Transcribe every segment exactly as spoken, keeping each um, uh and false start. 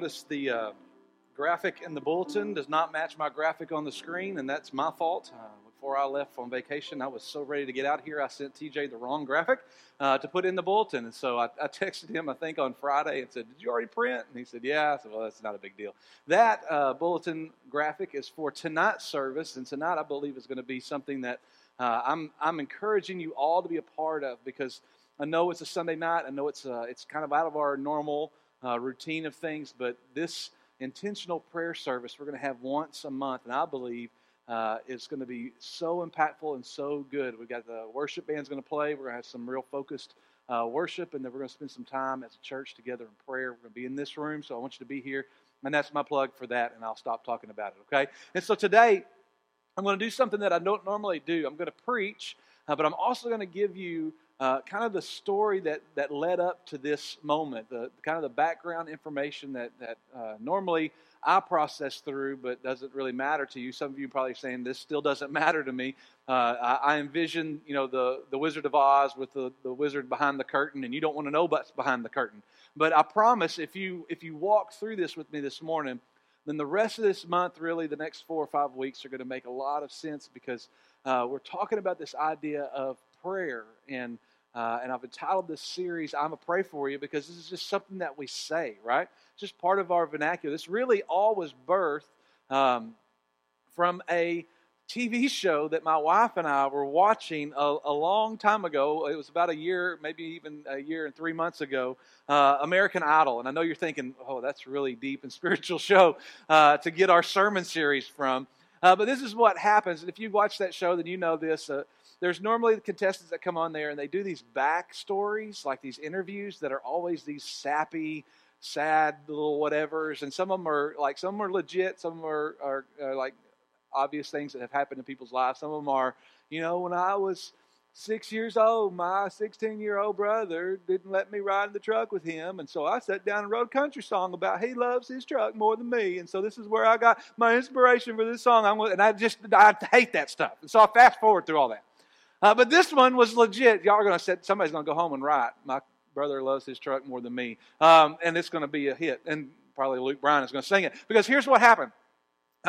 notice the uh, graphic in the bulletin does not match my graphic on the screen, and that's my fault. Uh, before I left on vacation, I was so ready to get out here, I sent T J the wrong graphic uh, to put in the bulletin. And so I, I texted him, I think, on Friday and said, did you already print? And he said, yeah. I said, well, that's not a big deal. That uh, bulletin graphic is for tonight's service, and tonight I believe is going to be something that uh, I'm, I'm encouraging you all to be a part of, because I know it's a Sunday night. I know it's uh, it's kind of out of our normal uh, routine of things, but this intentional prayer service we're going to have once a month, and I believe uh, it's going to be so impactful and so good. We've got the worship band's going to play. We're going to have some real focused uh, worship, and then we're going to spend some time as a church together in prayer. We're going to be in this room, so I want you to be here, and that's my plug for that, and I'll stop talking about it, okay? And so today, I'm going to do something that I don't normally do. I'm going to preach, uh, but I'm also going to give you Uh, kind of the story that, that led up to this moment, the kind of the background information that, that uh, normally I process through but doesn't really matter to you. Some of you probably are saying, this still doesn't matter to me. Uh, I, I envision, you know, the, the Wizard of Oz with the, the wizard behind the curtain, and you don't want to know what's behind the curtain. But I promise if you if you walk through this with me this morning, then the rest of this month, really the next four or five weeks are going to make a lot of sense, because uh, we're talking about this idea of prayer. And Uh, and I've entitled this series, I'm a Pray For You, because this is just something that we say, right? It's just part of our vernacular. This really all was birthed um, from a T V show that my wife and I were watching a, a long time ago. It was about a year, maybe even a year and three months ago, uh, American Idol. And I know you're thinking, oh, that's a really deep and spiritual show uh, to get our sermon series from. Uh, but this is what happens. And if you watch that show, then you know this. Uh, There's normally the contestants that come on there, and they do these backstories, like these interviews that are always these sappy, sad little whatevers. And some of them are like, some of them are legit, some of them are, are, are like obvious things that have happened in people's lives. Some of them are, you know, when I was six years old, my sixteen-year-old brother didn't let me ride in the truck with him, and so I sat down and wrote a country song about he loves his truck more than me, and so this is where I got my inspiration for this song. I'm gonna, and I just, I hate that stuff. And so I fast forward through all that. Uh, but this one was legit. Y'all are going to say, somebody's going to go home and write, my brother loves his truck more than me. Um, and it's going to be a hit. And probably Luke Bryan is going to sing it. Because here's what happened.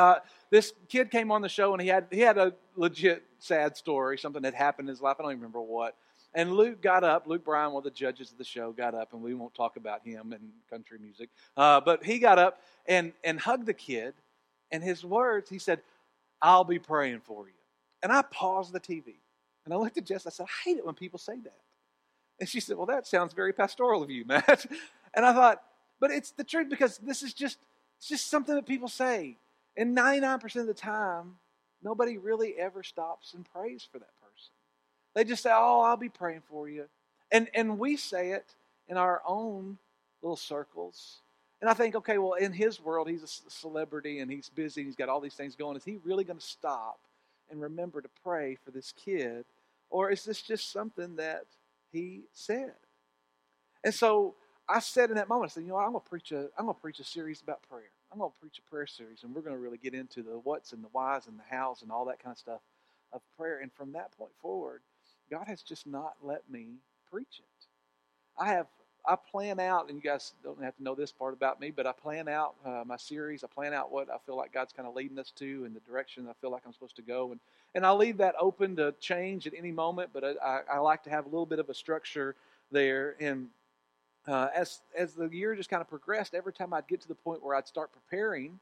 Uh, this kid came on the show, and he had, he had a legit sad story, something that happened in his life. I don't even remember what. And Luke got up. Luke Bryan, one of the judges of the show, got up. And we won't talk about him and country music. Uh, but he got up and, and hugged the kid. And his words, he said, I'll be praying for you. And I paused the T V. And I looked at Jess, I said, I hate it when people say that. And she said, well, that sounds very pastoral of you, Matt. And I thought, but it's the truth, because this is just, it's just something that people say. And ninety-nine percent of the time, nobody really ever stops and prays for that person. They just say, oh, I'll be praying for you. And, and we say it in our own little circles. And I think, okay, well, in his world, he's a celebrity and he's busy and he's got all these things going. Is he really going to stop and remember to pray for this kid? Or is this just something that he said? And so I said in that moment, I said, you know, I'm going to preach a, I'm going to preach a series about prayer. I'm going to preach a prayer series, and we're going to really get into the what's and the whys and the hows and all that kind of stuff of prayer. And from that point forward, God has just not let me preach it. I have, I plan out, and you guys don't have to know this part about me, but I plan out uh, my series. I plan out what I feel like God's kind of leading us to and the direction I feel like I'm supposed to go. And and I leave that open to change at any moment, but I, I like to have a little bit of a structure there. And uh, as, as the year just kind of progressed, every time I'd get to the point where I'd start preparing,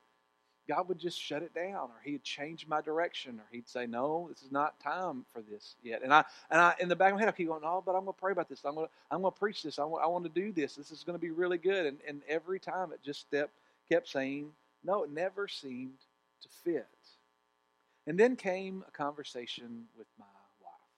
God would just shut it down, or he'd change my direction, or he'd say, no, this is not time for this yet. And I, and I, in the back of my head, I keep going, oh, but I'm going to pray about this. I'm going to, I'm going to preach this. I want, I want to do this. This is going to be really good. And, and every time it just kept, kept saying, no, it never seemed to fit. And then came a conversation with my wife.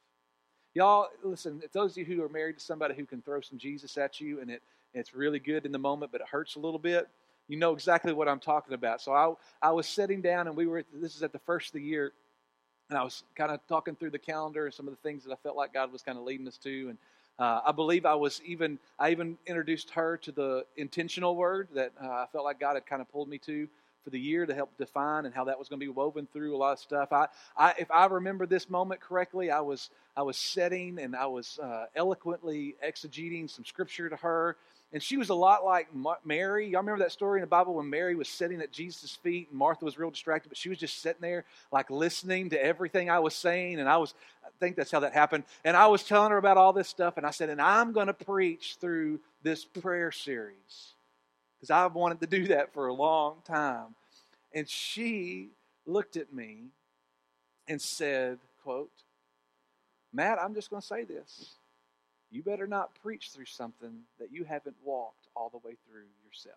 Y'all, listen, those of you who are married to somebody who can throw some Jesus at you, and it, it's really good in the moment, but it hurts a little bit, you know exactly what I'm talking about. So I I was sitting down, and we were, this is at the first of the year, and I was kind of talking through the calendar and some of the things that I felt like God was kind of leading us to. And uh, I believe I was even, I even introduced her to the intentional word that uh, I felt like God had kind of pulled me to for the year to help define, and how that was going to be woven through a lot of stuff. I, I if I remember this moment correctly, I was I was setting, and I was uh, eloquently exegeting some scripture to her. And she was a lot like Mary. Y'all remember that story in the Bible when Mary was sitting at Jesus' feet and Martha was real distracted, but she was just sitting there like listening to everything I was saying. And I was, I think that's how that happened. And I was telling her about all this stuff. And I said, and I'm going to preach through this prayer series because I've wanted to do that for a long time. And she looked at me and said, quote, Matt, I'm just going to say this. You better not preach through something that you haven't walked all the way through yourself.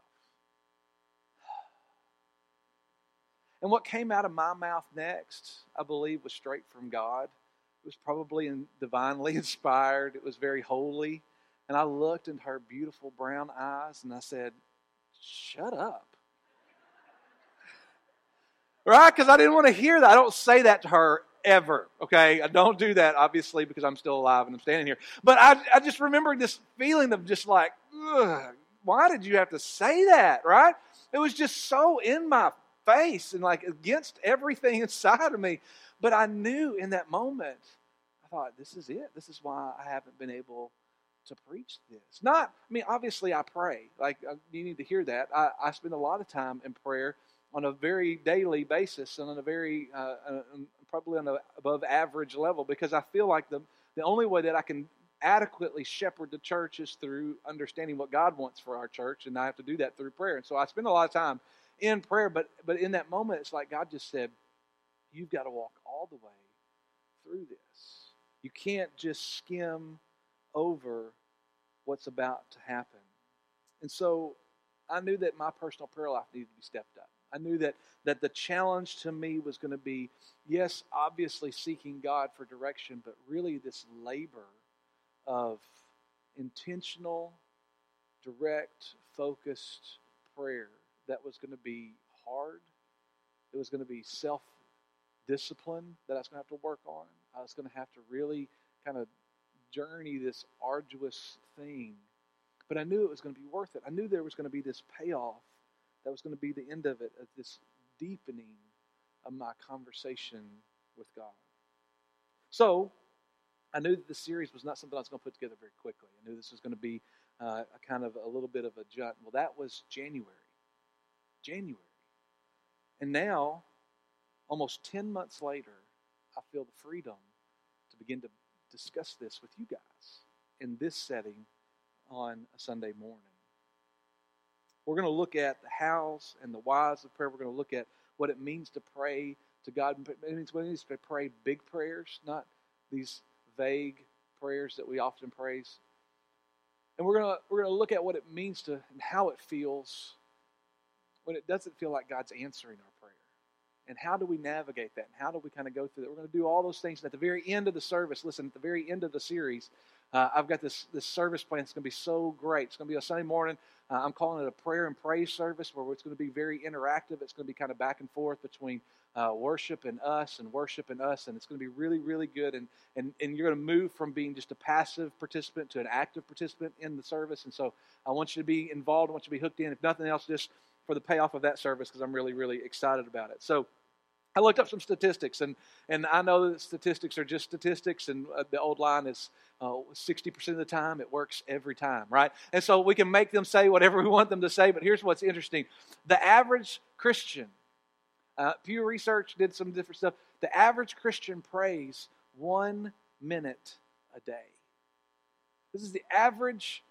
And what came out of my mouth next, I believe, was straight from God. It was probably divinely inspired. It was very holy. And I looked into her beautiful brown eyes and I said, shut up. Right? Because I didn't want to hear that. I don't say that to her ever, okay? I don't do that, obviously, because I'm still alive and I'm standing here. But I, I just remember this feeling of just like, ugh, why did you have to say that, right? It was just so in my face and like against everything inside of me. But I knew in that moment, I thought, this is it. This is why I haven't been able to preach this. Not, I mean, obviously I pray. Like, you need to hear that. I, I spend a lot of time in prayer on a very daily basis and on a very, uh, probably on an above average level, because I feel like the, the only way that I can adequately shepherd the church is through understanding what God wants for our church, and I have to do that through prayer. And so I spend a lot of time in prayer, but but in that moment, it's like God just said, you've got to walk all the way through this. You can't just skim over what's about to happen. And so I knew that my personal prayer life needed to be stepped up. I knew that that the challenge to me was going to be, yes, obviously seeking God for direction, but really this labor of intentional, direct, focused prayer that was going to be hard. It was going to be self-discipline that I was going to have to work on. I was going to have to really kind of journey this arduous thing. But I knew it was going to be worth it. I knew there was going to be this payoff. That was going to be the end of it, of this deepening of my conversation with God. So, I knew that the series was not something I was going to put together very quickly. I knew this was going to be uh, a kind of a little bit of a jut. Well, that was January. January. And now, almost ten months later, I feel the freedom to begin to discuss this with you guys in this setting on a Sunday morning. We're going to look at the hows and the whys of prayer. We're going to look at what it means to pray to God. It means what it means to pray big prayers, not these vague prayers that we often pray. And we're going to we're going to look at what it means to and how it feels when it doesn't feel like God's answering our prayer. And how do we navigate that? And how do we kind of go through that? We're going to do all those things. And at the very end of the service, listen, at the very end of the series, uh, I've got this, this service plan. It's going to be so great. It's going to be a Sunday morning. Uh, I'm calling it a prayer and praise service where it's going to be very interactive. It's going to be kind of back and forth between uh, worship and us and worship and us. And it's going to be really, really good. And, and, and you're going to move from being just a passive participant to an active participant in the service. And so I want you to be involved. I want you to be hooked in. If nothing else, just for the payoff of that service, because I'm really, really excited about it. So I looked up some statistics, and, and I know that statistics are just statistics, and the old line is uh, sixty percent of the time, it works every time, right? And so we can make them say whatever we want them to say, but here's what's interesting. The average Christian, uh, Pew Research did some different stuff. The average Christian prays one minute a day. This is the average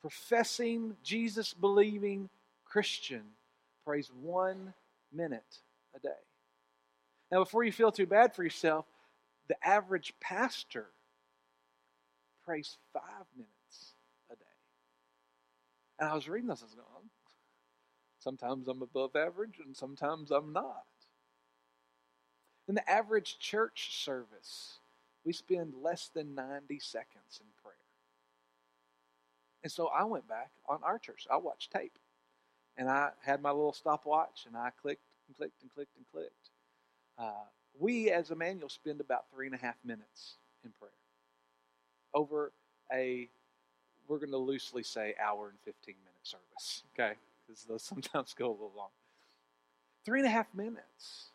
professing, Jesus-believing Christian prays one minute a day. Now, before you feel too bad for yourself, the average pastor prays five minutes a day. And I was reading this, I was going, sometimes I'm above average and sometimes I'm not. In the average church service, we spend less than ninety seconds in prayer. And so I went back on our church. I watched tape. And I had my little stopwatch, and I clicked and clicked and clicked and clicked. Uh, we, as Emmanuel, spend about three and a half minutes in prayer. Over a, we're going to loosely say, hour and fifteen minute service, okay? Because those sometimes go a little long. Three and a half minutes.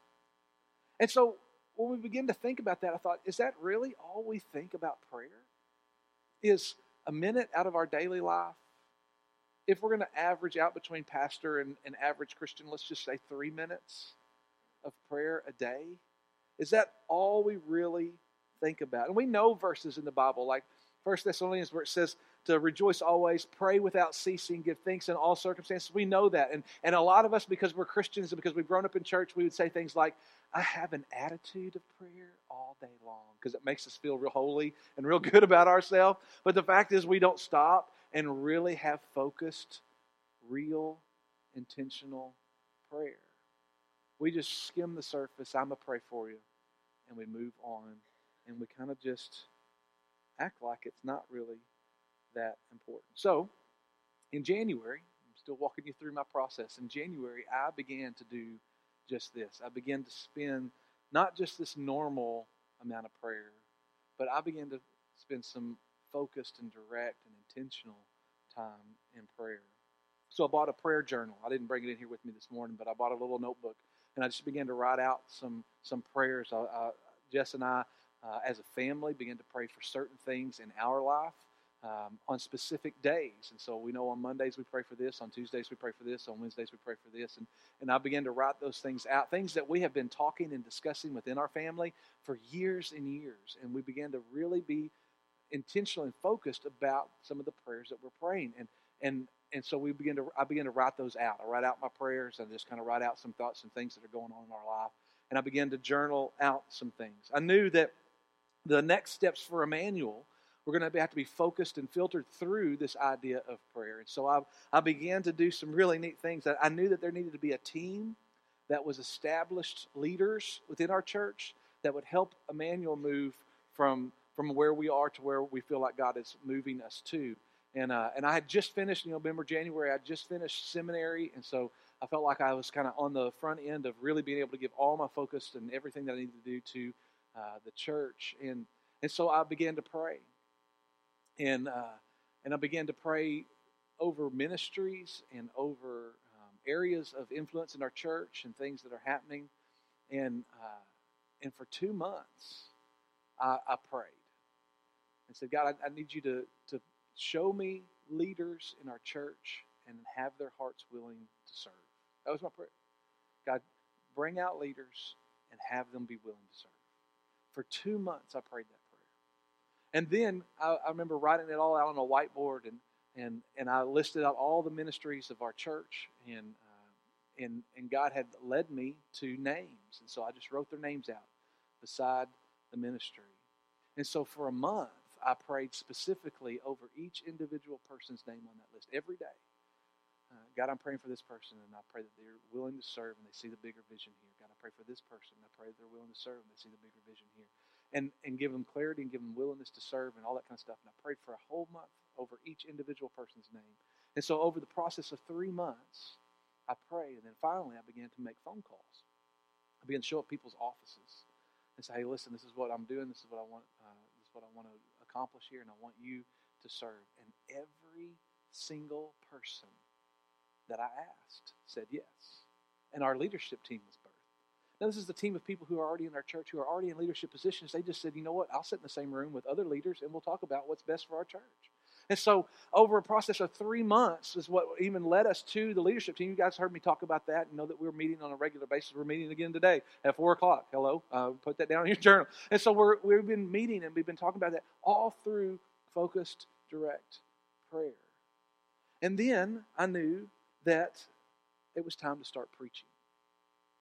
And so when we begin to think about that, I thought, is that really all we think about prayer? Is a minute out of our daily life if we're going to average out between pastor and, and average Christian, let's just say three minutes of prayer a day. Is that all we really think about? And we know verses in the Bible, like First Thessalonians, where it says to rejoice always, pray without ceasing, give thanks in all circumstances. We know that. And, and a lot of us, because we're Christians and because we've grown up in church, we would say things like, I have an attitude of prayer all day long, because it makes us feel real holy and real good about ourselves. But the fact is, we don't stop and really have focused, real, intentional prayer. We just skim the surface. I'm going to pray for you. And we move on. And we kind of just act like it's not really that important. So, in January, I'm still walking you through my process. In January, I began to do just this. I began to spend not just this normal amount of prayer, but I began to spend some focused and direct and intentional time in prayer. So I bought a prayer journal. I didn't bring it in here with me this morning, but I bought a little notebook, and I just began to write out some some prayers. I, I, Jess and I, uh, as a family, began to pray for certain things in our life um, on specific days. And so we know on Mondays we pray for this, on Tuesdays we pray for this, on Wednesdays we pray for this. And, and I began to write those things out, things that we have been talking and discussing within our family for years and years. And we began to really be intentional and focused about some of the prayers that we're praying. And and and so we begin to I began to write those out. I write out my prayers. I just kind of write out some thoughts and things that are going on in our life. And I began to journal out some things. I knew that the next steps for Emmanuel were going to have to be focused and filtered through this idea of prayer. And so I, I began to do some really neat things. I, I knew that there needed to be a team that was established leaders within our church that would help Emmanuel move from from where we are to where we feel like God is moving us to. And uh, and I had just finished, you know, remember January, I just finished seminary, and so I felt like I was kind of on the front end of really being able to give all my focus and everything that I needed to do to uh, the church. And and so I began to pray. And, uh, and I began to pray over ministries and over um, areas of influence in our church and things that are happening. And, uh, and for two months, I, I prayed. And said, God, I, I need you to, to show me leaders in our church and have their hearts willing to serve. That was my prayer. God, bring out leaders and have them be willing to serve. For two months, I prayed that prayer. And then I, I remember writing it all out on a whiteboard, and and and I listed out all the ministries of our church, and uh, and and God had led me to names, and so I just wrote their names out beside the ministry. And so for a month, I prayed specifically over each individual person's name on that list every day. Uh, God, I'm praying for this person, and I pray that they're willing to serve and they see the bigger vision here. God, I pray for this person, and I pray that they're willing to serve and they see the bigger vision here. And, and give them clarity and give them willingness to serve and all that kind of stuff. And I prayed for a whole month over each individual person's name. And so over the process of three months, I prayed, and then finally I began to make phone calls. I began to show up people's offices and say, hey, listen, this is what I'm doing. This is what I want uh, This is what I want to accomplish here, and I want you to serve. And every single person that I asked said yes. And our leadership team was birthed. Now, this is the team of people who are already in our church, who are already in leadership positions. They just said, you know what, I'll sit in the same room with other leaders, and we'll talk about what's best for our church. And so over a process of three months is what even led us to the leadership team. You guys heard me talk about that and know that we're meeting on a regular basis. We're meeting again today at four o'clock. Hello. Uh, put that down in your journal. And so we're, we've been meeting and we've been talking about that all through focused, direct prayer. And then I knew that it was time to start preaching.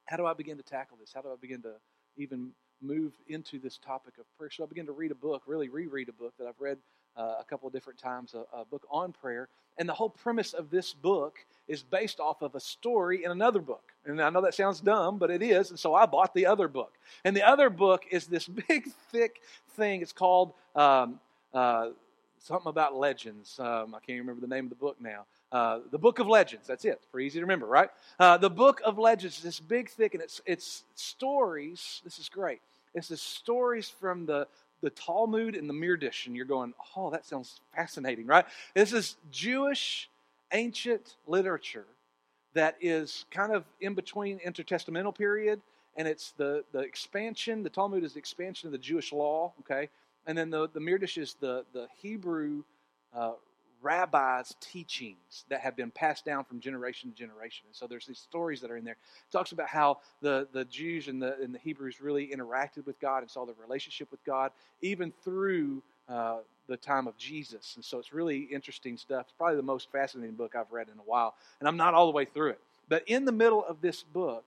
How do I begin to tackle this? How do I begin to even move into this topic of prayer? So I began to read a book, really reread a book that I've read Uh, a couple of different times, a, a book on prayer. And the whole premise of this book is based off of a story in another book. And I know that sounds dumb, but it is. And so I bought the other book. And the other book is this big, thick thing. It's called um, uh, something about legends. Um, I can't remember the name of the book now. Uh, the Book of Legends. That's it. Pretty easy to remember, right? Uh, the Book of Legends is this big, thick, and it's it's stories. This is great. It's the stories from the the Talmud and the Midrash, and you're going, oh, that sounds fascinating, right? This is Jewish ancient literature that is kind of in between intertestamental period, and it's the, the expansion, the Talmud is the expansion of the Jewish law, okay? And then the, the Midrash is the, the Hebrew uh, rabbis' teachings that have been passed down from generation to generation. And so there's these stories that are in there. It talks about how the, the Jews and the, and the Hebrews really interacted with God and saw the relationship with God, even through uh, the time of Jesus. And so it's really interesting stuff. It's probably the most fascinating book I've read in a while. And I'm not all the way through it. But in the middle of this book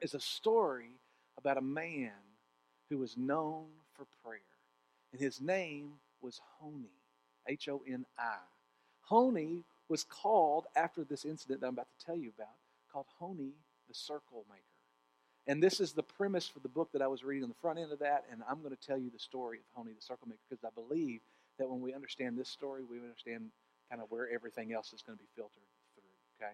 is a story about a man who was known for prayer. And his name was Honi. H O N I. Honi was called, after this incident that I'm about to tell you about, called Honi the Circle Maker. And this is the premise for the book that I was reading on the front end of that, and I'm going to tell you the story of Honi the Circle Maker, because I believe that when we understand this story, we understand kind of where everything else is going to be filtered through, okay?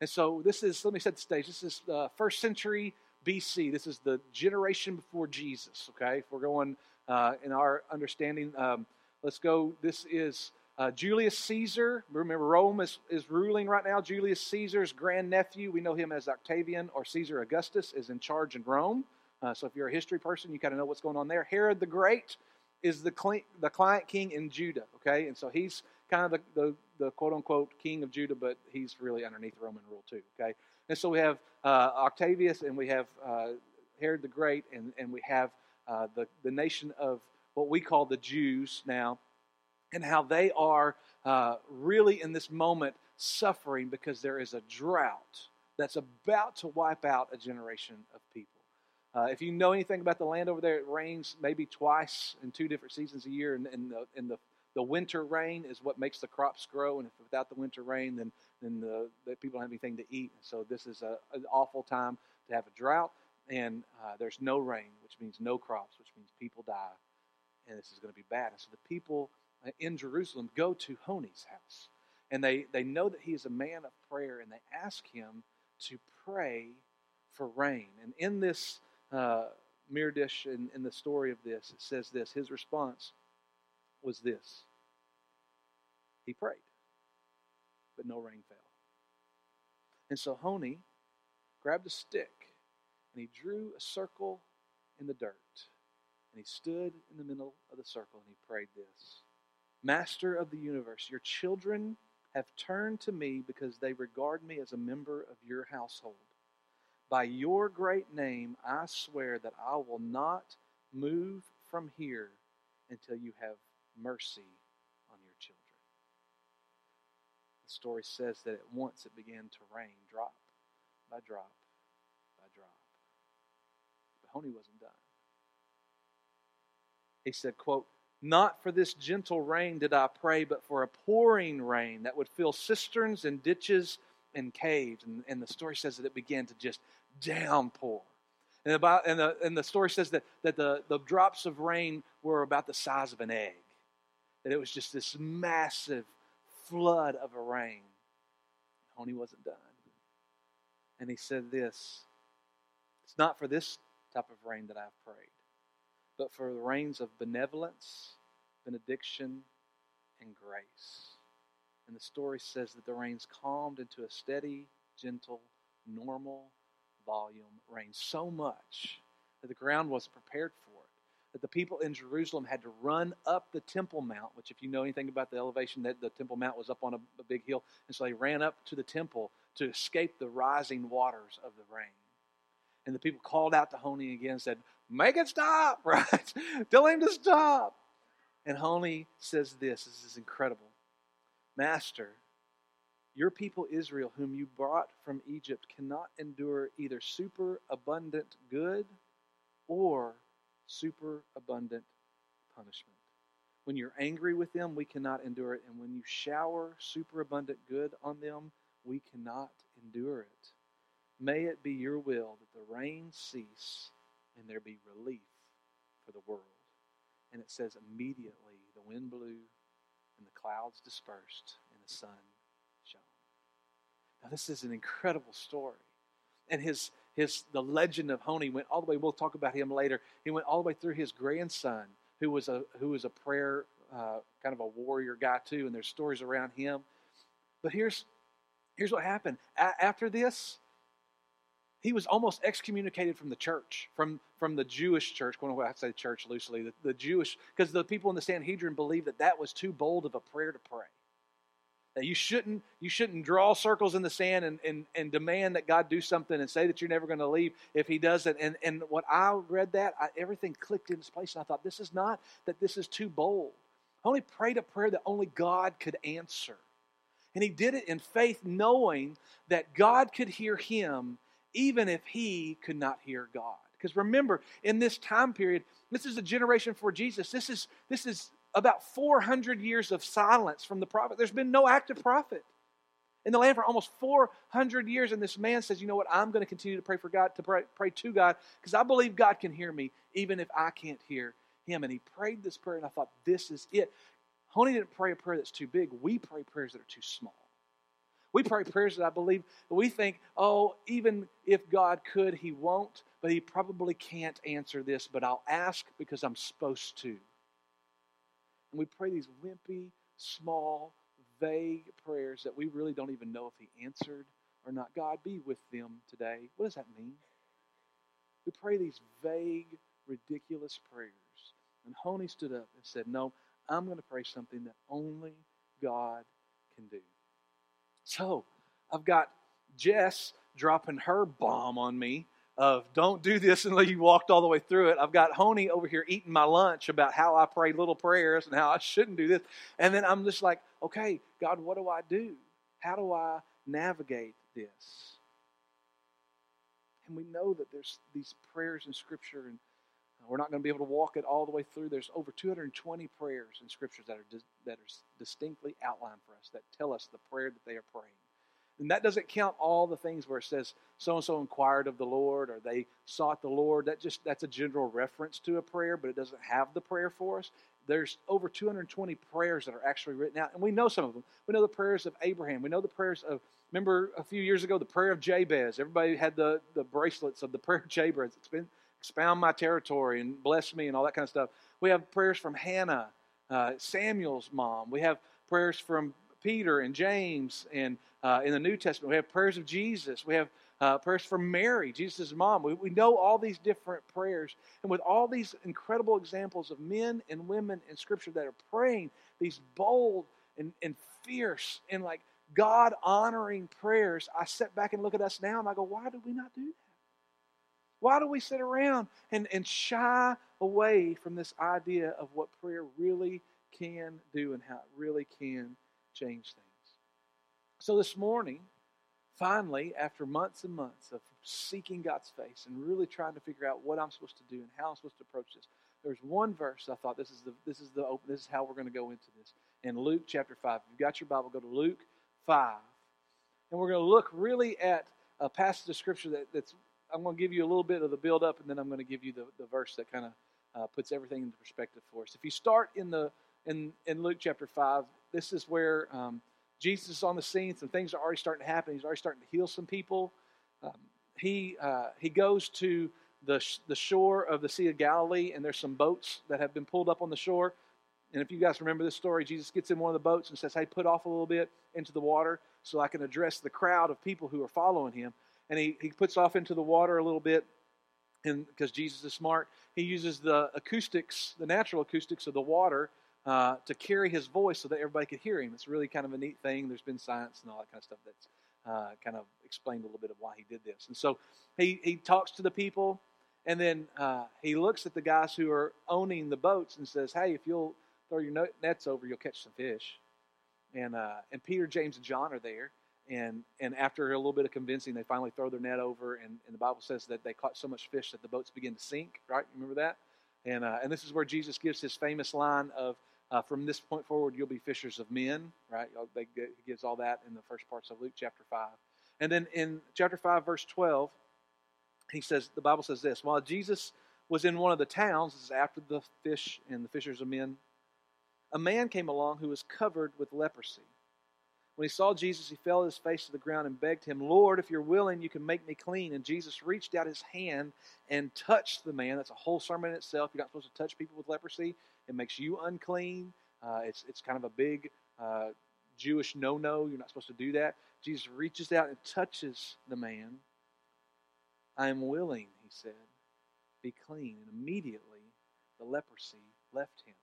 And so this is, let me set the stage, this is uh, first century B C. This is the generation before Jesus, okay? If we're going uh, in our understanding, um, let's go. This is uh, Julius Caesar. Remember, Rome is, is ruling right now. Julius Caesar's grandnephew, we know him as Octavian or Caesar Augustus, is in charge in Rome. Uh, so if you're a history person, you kind of know what's going on there. Herod the Great is the cl- the client king in Judah, okay? And so he's kind of the, the, the quote-unquote king of Judah, but he's really underneath Roman rule too, okay? And so we have uh, Octavius, and we have uh, Herod the Great, and, and we have uh, the, the nation of what we call the Jews now, and how they are uh, really in this moment suffering because there is a drought that's about to wipe out a generation of people. Uh, if you know anything about the land over there, it rains maybe twice in two different seasons a year, and, and, the, and the, the winter rain is what makes the crops grow, and if without the winter rain, then, then the, the people don't have anything to eat. So this is a, an awful time to have a drought, and uh, there's no rain, which means no crops, which means people die. And this is going to be bad. And so the people in Jerusalem go to Honi's house. And they, they know that he is a man of prayer. And they ask him to pray for rain. And in this uh, Midrash, in, in the story of this, it says this. His response was this. He prayed. But no rain fell. And so Honi grabbed a stick. And he drew a circle in the dirt. And he stood in the middle of the circle and he prayed this. Master of the universe, your children have turned to me because they regard me as a member of your household. By your great name, I swear that I will not move from here until you have mercy on your children. The story says that at once it began to rain, drop by drop by drop. But Honi wasn't done. He said, quote, not for this gentle rain did I pray, but for a pouring rain that would fill cisterns and ditches and caves. And, and the story says that it began to just downpour. And about and the and the story says that, that the, the drops of rain were about the size of an egg. That it was just this massive flood of a rain. Honi wasn't done. And he said this, it's not for this type of rain that I've prayed, but for the rains of benevolence, benediction, and grace. And the story says that the rains calmed into a steady, gentle, normal volume rain. So much that the ground wasn't prepared for it, that the people in Jerusalem had to run up the Temple Mount, which if you know anything about the elevation, that the Temple Mount was up on a, a big hill. And so they ran up to the temple to escape the rising waters of the rain. And the people called out to Honi again and said, make it stop, right? Tell him to stop. And Honi says this, this is incredible. Master, your people Israel, whom you brought from Egypt, cannot endure either superabundant good or superabundant punishment. When you're angry with them, we cannot endure it. And when you shower superabundant good on them, we cannot endure it. May it be your will that the rain cease and there be relief for the world. And it says immediately the wind blew and the clouds dispersed and the sun shone. Now this is an incredible story. And his his the legend of Honi went all the way, we'll talk about him later, he went all the way through his grandson who was a, who was a prayer, uh, kind of a warrior guy too, and there's stories around him. But here's, here's what happened. A- after this, he was almost excommunicated from the church, from, from the Jewish church. I say church loosely, the, the Jewish, because the people in the Sanhedrin believed that that was too bold of a prayer to pray. that you shouldn't you shouldn't draw circles in the sand and, and, and demand that God do something and say that you're never going to leave if he doesn't. And and when I read that, I, everything clicked in its place. And I thought, this is not that this is too bold. Honi prayed a prayer that only God could answer. And he did it in faith, knowing that God could hear him even if he could not hear God. Because remember, in this time period, this is a generation before Jesus. This is, this is about four hundred years of silence from the prophet. There's been no active prophet in the land for almost four hundred years. And this man says, you know what, I'm going to continue to pray for God, to pray, pray to God, because I believe God can hear me even if I can't hear him. And he prayed this prayer, and I thought, this is it. Honi didn't pray a prayer that's too big. We pray prayers that are too small. We pray prayers that I believe, we think, oh, even if God could, he won't, but he probably can't answer this, but I'll ask because I'm supposed to. And we pray these wimpy, small, vague prayers that we really don't even know if he answered or not. God, be with them today. What does that mean? We pray these vague, ridiculous prayers. And Honi stood up and said, no, I'm going to pray something that only God can do. So I've got Jess dropping her bomb on me of don't do this until you walked all the way through it. I've got Honi over here eating my lunch about how I pray little prayers and how I shouldn't do this. And then I'm just like, okay, God, what do I do? How do I navigate this? And we know that there's these prayers in Scripture, and we're not going to be able to walk it all the way through. There's over two hundred twenty prayers in Scriptures that are that are distinctly outlined for us, that tell us the prayer that they are praying. And that doesn't count all the things where it says so-and-so inquired of the Lord or they sought the Lord. That just that's a general reference to a prayer, but it doesn't have the prayer for us. There's over two hundred twenty prayers that are actually written out, and we know some of them. We know the prayers of Abraham. We know the prayers of, remember a few years ago, the prayer of Jabez. Everybody had the, the bracelets of the prayer of Jabez. It's been expound my territory and bless me and all that kind of stuff. We have prayers from Hannah, uh, Samuel's mom. We have prayers from Peter and James, and uh, in the New Testament. We have prayers of Jesus. We have uh, prayers from Mary, Jesus' mom. We, we know all these different prayers. And with all these incredible examples of men and women in Scripture that are praying these bold and, and fierce and like God-honoring prayers, I sit back and look at us now and I go, why do we not do that? Why do we sit around and, and shy away from this idea of what prayer really can do and how it really can change things? So this morning, finally, after months and months of seeking God's face and really trying to figure out what I'm supposed to do and how I'm supposed to approach this, there's one verse I thought this is the this is the open, this is how we're going to go into this. In Luke chapter five. If you've got your Bible, go to Luke five. And we're going to look really at a passage of Scripture that, that's I'm going to give you a little bit of the build-up, and then I'm going to give you the, the verse that kind of uh, puts everything into perspective for us. If you start in the in, in Luke chapter five, this is where um, Jesus is on the scene. Some things are already starting to happen. He's already starting to heal some people. Um, he uh, he goes to the sh- the shore of the Sea of Galilee, and there's some boats that have been pulled up on the shore. And if you guys remember this story, Jesus gets in one of the boats and says, hey, put off a little bit into the water so I can address the crowd of people who are following him. And he, he puts off into the water a little bit, and because Jesus is smart, he uses the acoustics, the natural acoustics of the water uh, to carry his voice so that everybody could hear him. It's really kind of a neat thing. There's been science and all that kind of stuff that's uh, kind of explained a little bit of why he did this. And so he, he talks to the people, and then uh, he looks at the guys who are owning the boats and says, hey, if you'll throw your nets over, you'll catch some fish. And uh, and Peter, James, and John are there. And and after a little bit of convincing, they finally throw their net over, and, and the Bible says that they caught so much fish that the boats begin to sink, right? You remember that? And uh, and this is where Jesus gives his famous line of, uh, from this point forward, you'll be fishers of men, right? They, he gives all that in the first parts of Luke chapter five. And then in chapter five, verse twelve, he says, the Bible says this, while Jesus was in one of the towns, this is after the fish and the fishers of men, a man came along who was covered with leprosy. When he saw Jesus, he fell at his face to the ground and begged him, Lord, if you're willing, you can make me clean. And Jesus reached out his hand and touched the man. That's a whole sermon in itself. You're not supposed to touch people with leprosy. It makes you unclean. Uh, it's, it's kind of a big uh, Jewish no-no. You're not supposed to do that. Jesus reaches out and touches the man. I am willing, he said, be clean. And immediately the leprosy left him.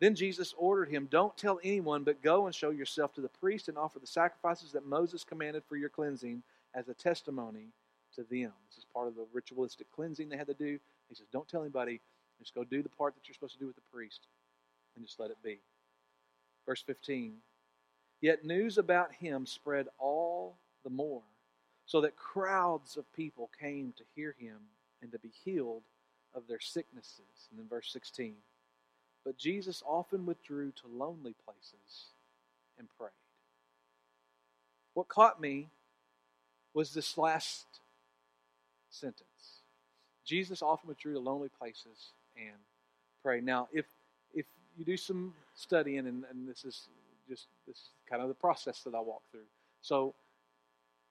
Then Jesus ordered him, "Don't tell anyone, but go and show yourself to the priest and offer the sacrifices that Moses commanded for your cleansing as a testimony to them." This is part of the ritualistic cleansing they had to do. He says, don't tell anybody. Just go do the part that you're supposed to do with the priest and just let it be. Verse fifteen, "Yet news about him spread all the more, so that crowds of people came to hear him and to be healed of their sicknesses." And then verse sixteen, "But Jesus often withdrew to lonely places and prayed." What caught me was this last sentence. Jesus often withdrew to lonely places and prayed. Now, if if you do some studying, and, and this is just this is kind of the process that I walk through. So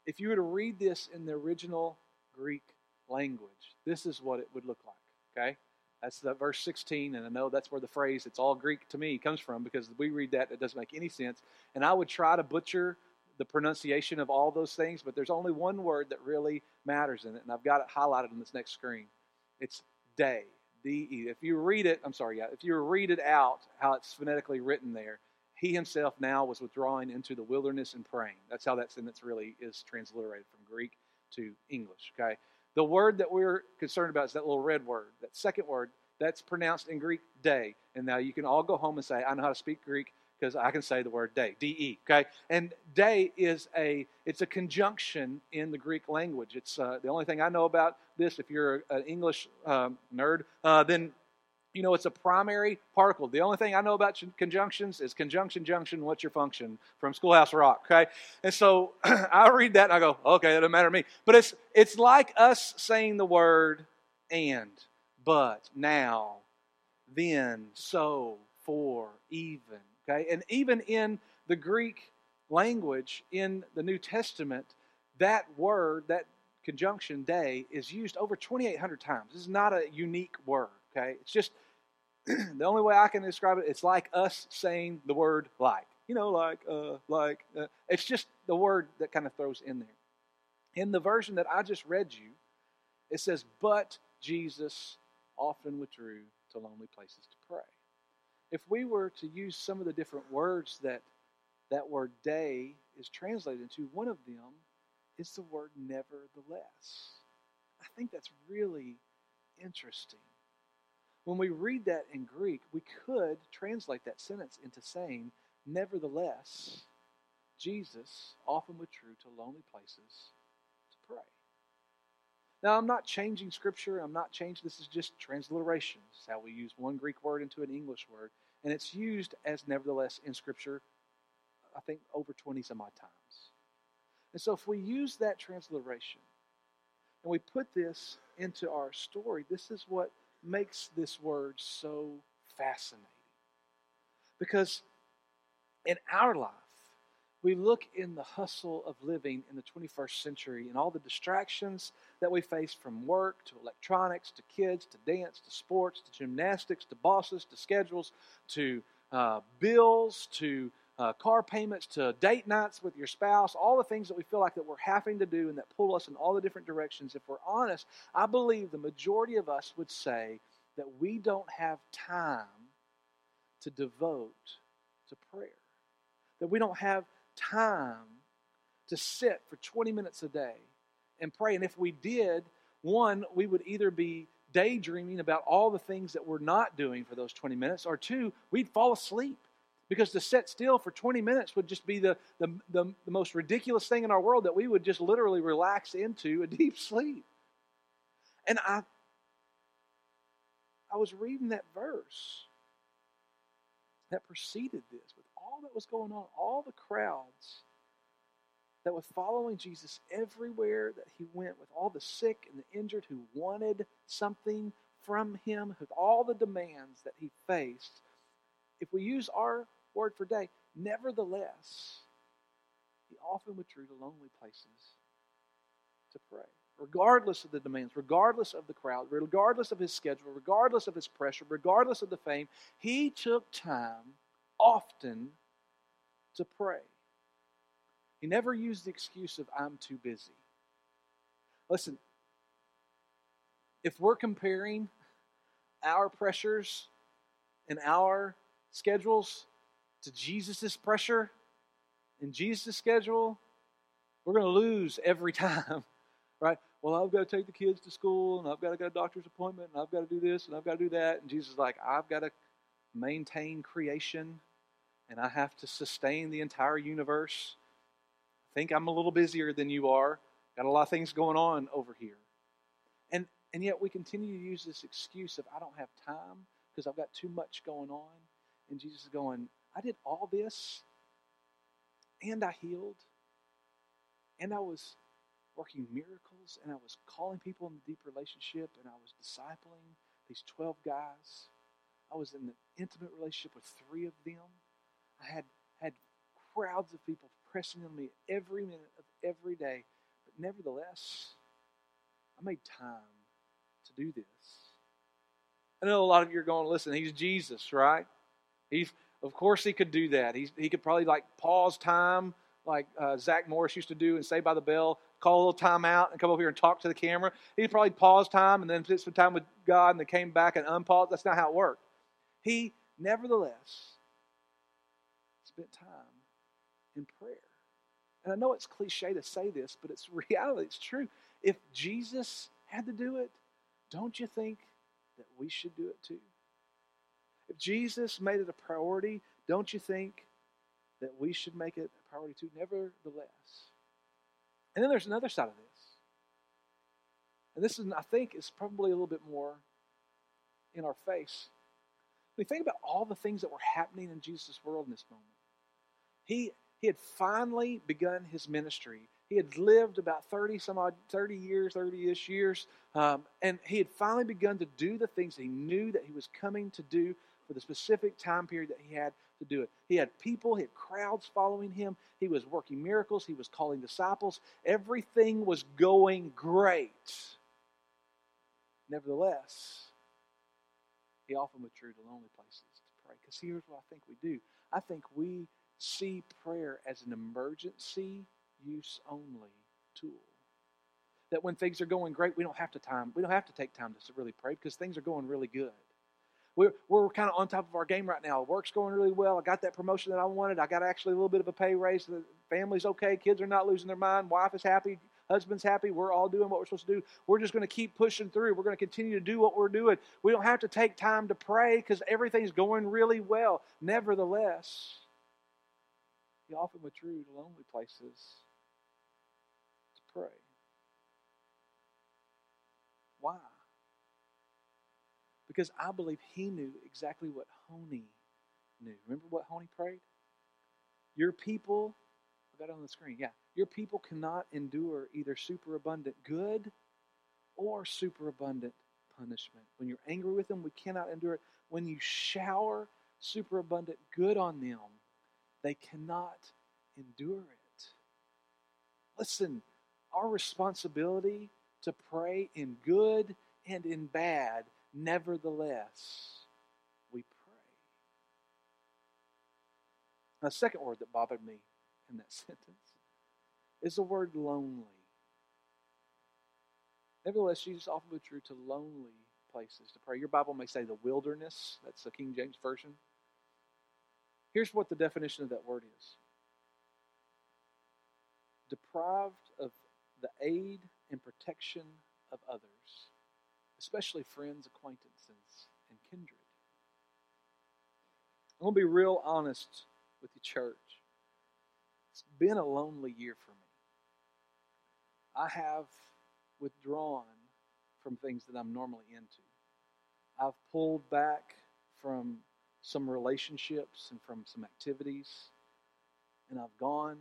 if you were to read this in the original Greek language, this is what it would look like, okay? That's the verse sixteen, and I know that's where the phrase, "it's all Greek to me," comes from, because we read that, it doesn't make any sense. And I would try to butcher the pronunciation of all those things, but there's only one word that really matters in it, and I've got it highlighted on this next screen. It's day, D E. If you read it, I'm sorry, yeah, if you read it out, how it's phonetically written there, "He himself now was withdrawing into the wilderness and praying." That's how that sentence really is transliterated from Greek to English, okay? The word that we're concerned about is that little red word, that second word, that's pronounced in Greek, day. And now you can all go home and say, "I know how to speak Greek, because I can say the word day," D E, okay? And day is a, it's a conjunction in the Greek language. It's uh, the only thing I know about this. If you're an English um, nerd, uh, then, you know, it's a primary particle. The only thing I know about conjunctions is conjunction, junction, what's your function, from Schoolhouse Rock, okay? And so I read that and I go, okay, that doesn't matter to me. But it's it's like us saying the word and, but, now, then, so, for, even. Okay? And even in the Greek language, in the New Testament, that word, that conjunction, day, is used over twenty-eight hundred times. This is not a unique word. Okay? It's just, the only way I can describe it, it's like us saying the word like. You know, like, uh, like. Uh, it's just the word that kind of throws in there. In the version that I just read you, it says, "But Jesus often withdrew to lonely places to pray." If we were to use some of the different words that that word day is translated into, one of them is the word nevertheless. I think that's really interesting. When we read that in Greek, we could translate that sentence into saying, "Nevertheless, Jesus often withdrew to lonely places to pray." Now, I'm not changing Scripture. I'm not changing. This is just transliteration. It's how we use one Greek word into an English word. And it's used as nevertheless in Scripture, I think, over twenty-some odd times. And so if we use that transliteration and we put this into our story, this is what makes this word so fascinating. Because in our life, we look in the hustle of living in the twenty-first century and all the distractions that we face, from work to electronics to kids to dance to sports to gymnastics to bosses to schedules to uh, bills to uh, car payments to date nights with your spouse, all the things that we feel like that we're having to do and that pull us in all the different directions. If we're honest, I believe the majority of us would say that we don't have time to devote to prayer, that we don't have time to sit for twenty minutes a day and pray. And if we did, one, we would either be daydreaming about all the things that we're not doing for those twenty minutes, or two, we'd fall asleep, because to sit still for twenty minutes would just be the, the, the, the most ridiculous thing in our world, that we would just literally relax into a deep sleep. And I, I was reading that verse that preceded this, with all that was going on, all the crowds that were following Jesus everywhere that he went, with all the sick and the injured who wanted something from him, with all the demands that he faced. If we use our word for day, nevertheless, he often withdrew to lonely places to pray. Regardless of the demands, regardless of the crowd, regardless of his schedule, regardless of his pressure, regardless of the fame, he took time often to pray. He never used the excuse of, "I'm too busy." Listen, if we're comparing our pressures and our schedules to Jesus's pressure and Jesus' schedule, we're going to lose every time, right? Well, I've got to take the kids to school, and I've got to get a doctor's appointment, and I've got to do this, and I've got to do that. And Jesus is like, I've got to maintain creation, and I have to sustain the entire universe. I think I'm a little busier than you are. Got a lot of things going on over here. And, and yet we continue to use this excuse of, I don't have time because I've got too much going on. And Jesus is going, I did all this, and I healed, and I was working miracles, and I was calling people in a deep relationship, and I was discipling these twelve guys. I was in an intimate relationship with three of them. I had had crowds of people pressing on me every minute of every day, but nevertheless, I made time to do this. I know a lot of you are going, listen, he's Jesus, right? He's, of course he could do that. He's, he could probably like pause time like uh, Zack Morris used to do and Saved by the Bell, call a little time out and come over here and talk to the camera. He probably paused time and then spent some time with God and then came back and unpaused. That's not how it worked. He, nevertheless, spent time in prayer. And I know it's cliche to say this, but it's reality. It's true. If Jesus had to do it, don't you think that we should do it too? If Jesus made it a priority, don't you think that we should make it a priority too? Nevertheless. And then there's another side of this. And this is, I think, is probably a little bit more in our face. When you think about all the things that were happening in Jesus' world in this moment. He, he had finally begun his ministry. He had lived about thirty some odd, thirty years, thirty-ish years. Um, and he had finally begun to do the things he knew that he was coming to do for the specific time period that he had to do it. He had people, he had crowds following him. He was working miracles. He was calling disciples. Everything was going great. Nevertheless, he often withdrew to lonely places to pray. Because here's what I think we do. I think we see prayer as an emergency use only tool. That when things are going great, we don't have to time. We don't have to take time to really pray because things are going really good. We're, we're kind of on top of our game right now. Work's going really well. I got that promotion that I wanted. I got actually a little bit of a pay raise. The family's okay. Kids are not losing their mind. Wife is happy. Husband's happy. We're all doing what we're supposed to do. We're just going to keep pushing through. We're going to continue to do what we're doing. We don't have to take time to pray because everything's going really well. Nevertheless, he often withdrew to lonely places to pray. Why? Because I believe he knew exactly what Honi knew. Remember what Honi prayed? Your people, I got it on the screen, yeah. Your people cannot endure either superabundant good or superabundant punishment. When you're angry with them, we cannot endure it. When you shower superabundant good on them, they cannot endure it. Listen, our responsibility to pray in good and in bad. Nevertheless, we pray. A second word that bothered me in that sentence is the word lonely. Nevertheless, Jesus often withdrew to lonely places to pray. Your Bible may say the wilderness. That's the King James Version. Here's what the definition of that word is. Deprived of the aid and protection of others, especially friends, acquaintances, and kindred. I'm going to be real honest with you, church. It's been a lonely year for me. I have withdrawn from things that I'm normally into. I've pulled back from some relationships and from some activities, and I've gone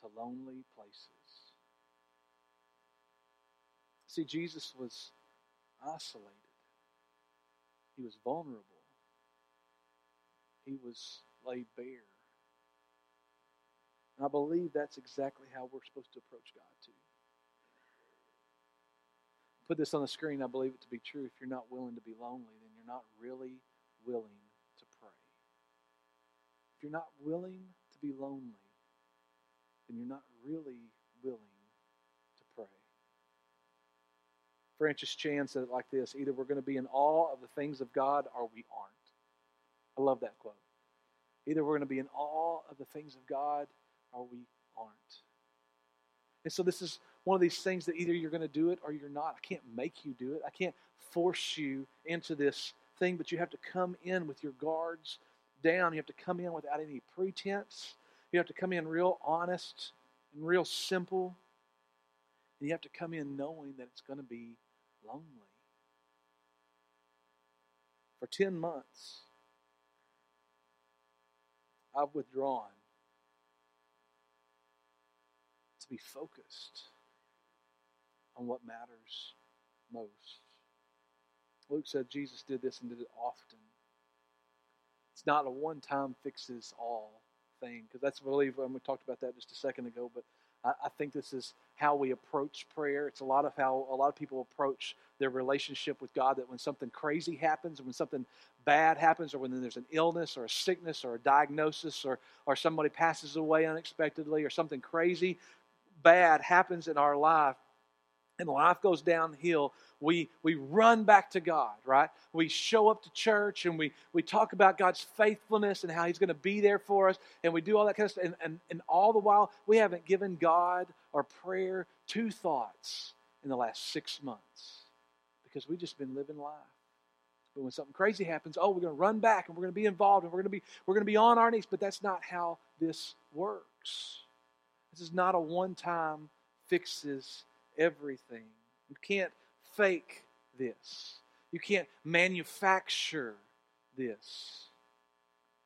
to lonely places. See, Jesus was isolated. He was vulnerable. He was laid bare. And I believe that's exactly how we're supposed to approach God too. Put this on the screen. I believe it to be true. If you're not willing to be lonely, then you're not really willing to pray. If you're not willing to be lonely, then you're not really willing. Francis Chan said it like this: either we're going to be in awe of the things of God or we aren't. I love that quote. Either we're going to be in awe of the things of God or we aren't. And so this is one of these things that either you're going to do it or you're not. I can't make you do it. I can't force you into this thing, but you have to come in with your guards down. You have to come in without any pretense. You have to come in real honest and real simple. And you have to come in knowing that it's going to be lonely. For ten months, I've withdrawn to be focused on what matters most. Luke said Jesus did this and did it often. It's not a one-time fixes-all thing, because that's, I believe, and we talked about that just a second ago, but I, I think this is how we approach prayer. It's a lot of how a lot of people approach their relationship with God, that when something crazy happens, or when something bad happens, or when there's an illness or a sickness or a diagnosis or, or somebody passes away unexpectedly or something crazy bad happens in our life, and life goes downhill, we we run back to God, right? We show up to church and we we talk about God's faithfulness and how he's going to be there for us, and we do all that kind of stuff. And, and, and all the while, we haven't given God or prayer two thoughts in the last six months because we've just been living life. But when something crazy happens, oh, we're going to run back and we're going to be involved and we're going to be we're going to be on our knees. But that's not how this works. This is not a one-time fixes everything. You can't fake this. You can't manufacture this.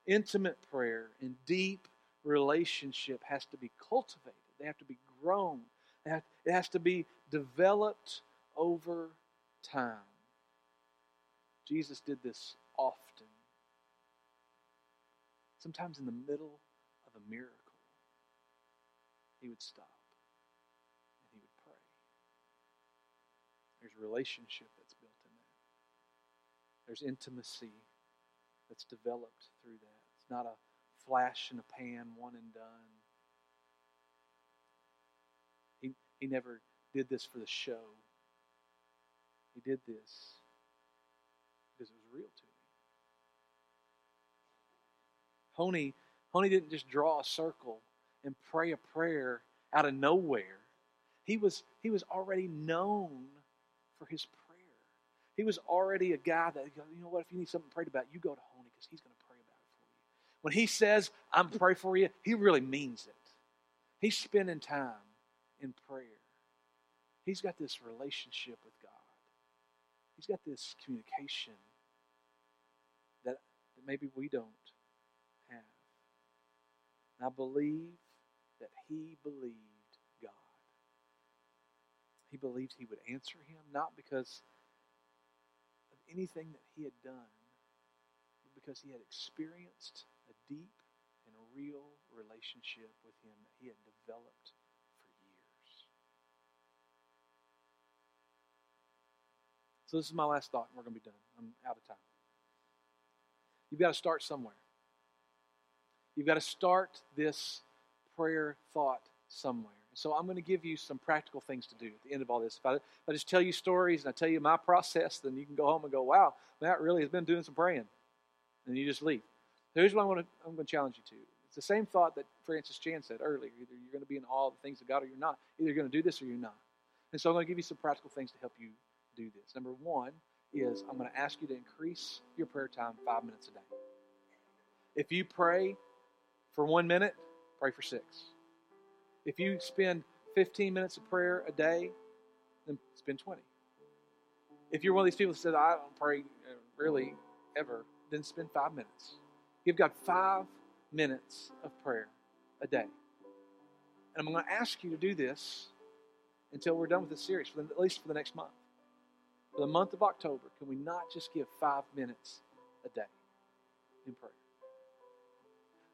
Intimate prayer and deep relationship has to be cultivated. They have to be grown. It has to be developed over time. Jesus did this often. Sometimes in the middle of a miracle, he would stop. There's relationship that's built in there. There's intimacy that's developed through that. It's not a flash in a pan, one and done. He, he never did this for the show. He did this because it was real to him. Honi, Honi didn't just draw a circle and pray a prayer out of nowhere. He was, he was already known for his prayer. He was already a guy that, you know what, if you need something prayed about, you go to Honi because he's going to pray about it for you. When he says, I'm praying for you, he really means it. He's spending time in prayer. He's got this relationship with God. He's got this communication that, that maybe we don't have. And I believe that he believes He believed he would answer him, not because of anything that he had done, but because he had experienced a deep and real relationship with him that he had developed for years. So this is my last thought, and we're going to be done. I'm out of time. You've got to start somewhere. You've got to start this prayer thought somewhere. So I'm going to give you some practical things to do at the end of all this. If I, if I just tell you stories and I tell you my process, then you can go home and go, wow, Matt really has been doing some praying. And you just leave. So here's what I'm going to, I'm going to challenge you to. It's the same thought that Francis Chan said earlier. Either you're going to be in awe of the things of God or you're not. Either you're going to do this or you're not. And so I'm going to give you some practical things to help you do this. Number one is I'm going to ask you to increase your prayer time five minutes a day. If you pray for one minute, pray for six. If you spend fifteen minutes of prayer a day, then spend twenty. If you're one of these people that says, I don't pray really ever, then spend five minutes. Give God five minutes of prayer a day. And I'm going to ask you to do this until we're done with this series, for the, at least for the next month. For the month of October, can we not just give five minutes a day in prayer?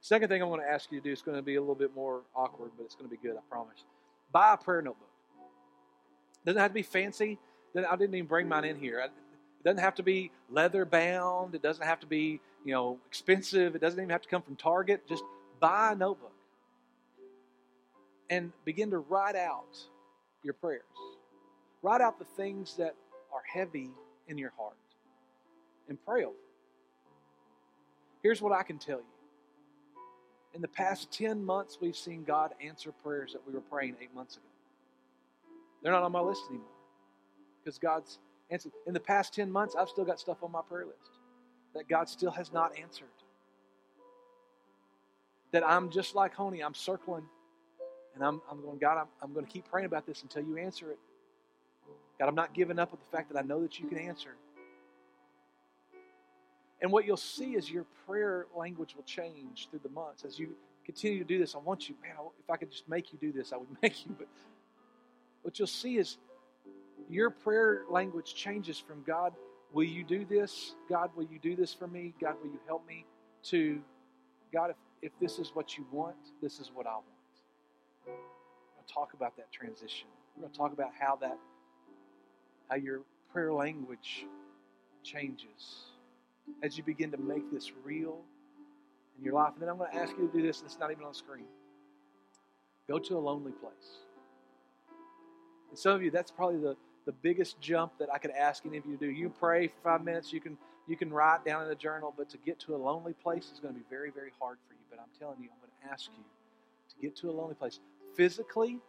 Second thing I'm going to ask you to do is going to be a little bit more awkward, but it's going to be good, I promise. Buy a prayer notebook. It doesn't have to be fancy. I didn't even bring mine in here. It doesn't have to be leather bound. It doesn't have to be, you know, expensive. It doesn't even have to come from Target. Just buy a notebook and begin to write out your prayers. Write out the things that are heavy in your heart and pray over. Here's what I can tell you. In the past ten months, we've seen God answer prayers that we were praying eight months ago. They're not on my list anymore because God's answered. In the past ten months, I've still got stuff on my prayer list that God still has not answered. That I'm just like Honi, I'm circling, and I'm, I'm going, God, I'm, I'm going to keep praying about this until you answer it. God, I'm not giving up with the fact that I know that you can answer. And what you'll see is your prayer language will change through the months. As you continue to do this, I want you, man, if I could just make you do this, I would make you. But what you'll see is your prayer language changes from God, will you do this? God, will you do this for me? God, will you help me? To God, if, if this is what you want, this is what I want. We'll talk about that transition. We're going to talk about how that, how your prayer language changes as you begin to make this real in your life. And then I'm going to ask you to do this, and it's not even on the screen. Go to a lonely place. And some of you, that's probably the, the biggest jump that I could ask any of you to do. You pray for five minutes, you can you can write down in a journal, but to get to a lonely place is going to be very, very hard for you. But I'm telling you, I'm going to ask you to get to a lonely place. Physically,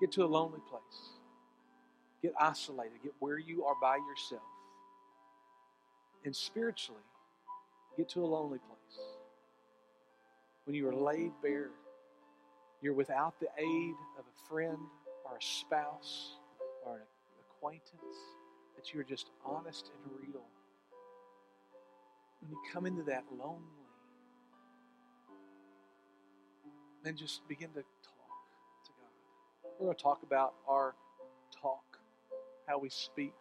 get to a lonely place. Get isolated. Get where you are by yourself. And spiritually, get to a lonely place. When you are laid bare, you're without the aid of a friend or a spouse or an acquaintance, that you're just honest and real. When you come into that lonely, then just begin to talk to God. We're going to talk about our talk, how we speak.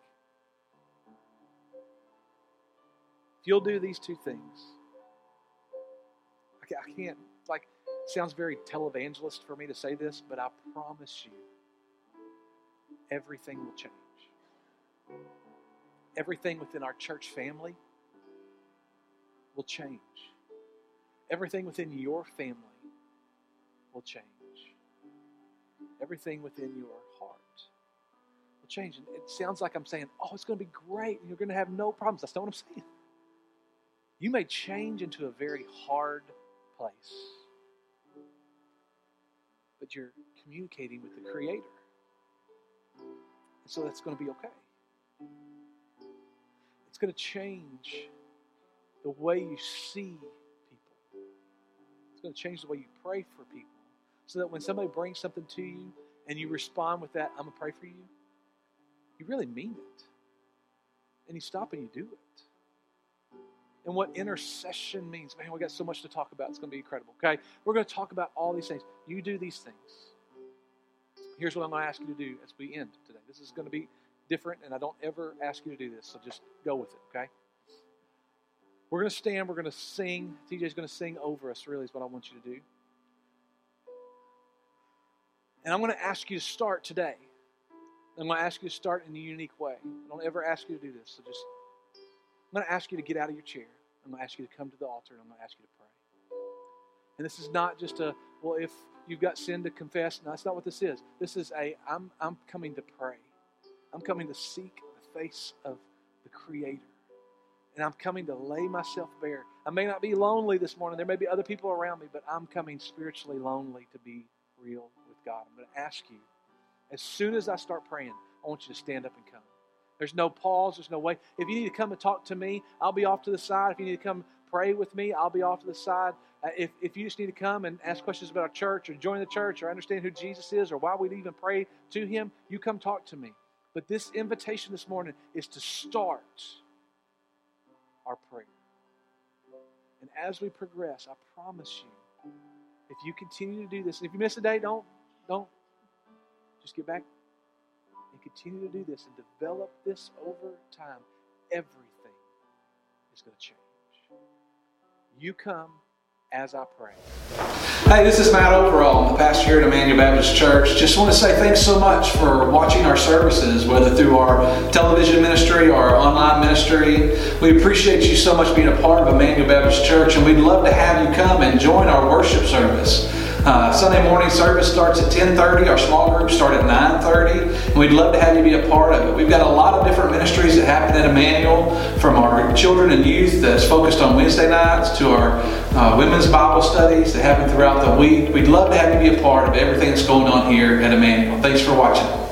If you'll do these two things, I can't, like, sounds very televangelist for me to say this, but I promise you, everything will change. Everything within our church family will change. Everything within your family will change. Everything within your heart will change. And it sounds like I'm saying, oh, it's going to be great, and you're going to have no problems. That's not what I'm saying. You may change into a very hard place, but you're communicating with the Creator. And so that's going to be okay. It's going to change the way you see people. It's going to change the way you pray for people, so that when somebody brings something to you and you respond with that, I'm going to pray for you, you really mean it. And you stop and you do it. And what intercession means. Man, we got so much to talk about. It's going to be incredible, okay? We're going to talk about all these things. You do these things. Here's what I'm going to ask you to do as we end today. This is going to be different, and I don't ever ask you to do this, so just go with it, okay? We're going to stand. We're going to sing. T J's going to sing over us, really, is what I want you to do. And I'm going to ask you to start today. I'm going to ask you to start in a unique way. I don't ever ask you to do this, so just I'm going to ask you to get out of your chair. I'm going to ask you to come to the altar, and I'm going to ask you to pray. And this is not just a, well, if you've got sin to confess. No, that's not what this is. This is a, I'm, I'm coming to pray. I'm coming to seek the face of the Creator. And I'm coming to lay myself bare. I may not be lonely this morning. There may be other people around me, but I'm coming spiritually lonely to be real with God. I'm going to ask you, as soon as I start praying, I want you to stand up and come. There's no pause. There's no wait. If you need to come and talk to me, I'll be off to the side. If you need to come pray with me, I'll be off to the side. Uh, if, if you just need to come and ask questions about our church or join the church or understand who Jesus is or why we even pray to him, you come talk to me. But this invitation this morning is to start our prayer. And as we progress, I promise you, if you continue to do this, and if you miss a day, don't, don't, just get back. And continue to do this and develop this over time, everything is going to change. You come as I pray. Hey, this is Matt Overall, the pastor here at Emmanuel Baptist Church. Just want to say thanks so much for watching our services, whether through our television ministry or our online ministry. We appreciate you so much being a part of Emmanuel Baptist Church, and we'd love to have you come and join our worship service. Uh, Sunday morning service starts at ten thirty. Our small groups start at nine thirty. And we'd love to have you be a part of it. We've got a lot of different ministries that happen at Emmanuel, from our children and youth that's focused on Wednesday nights to our uh, women's Bible studies that happen throughout the week. We'd love to have you be a part of everything that's going on here at Emmanuel. Thanks for watching.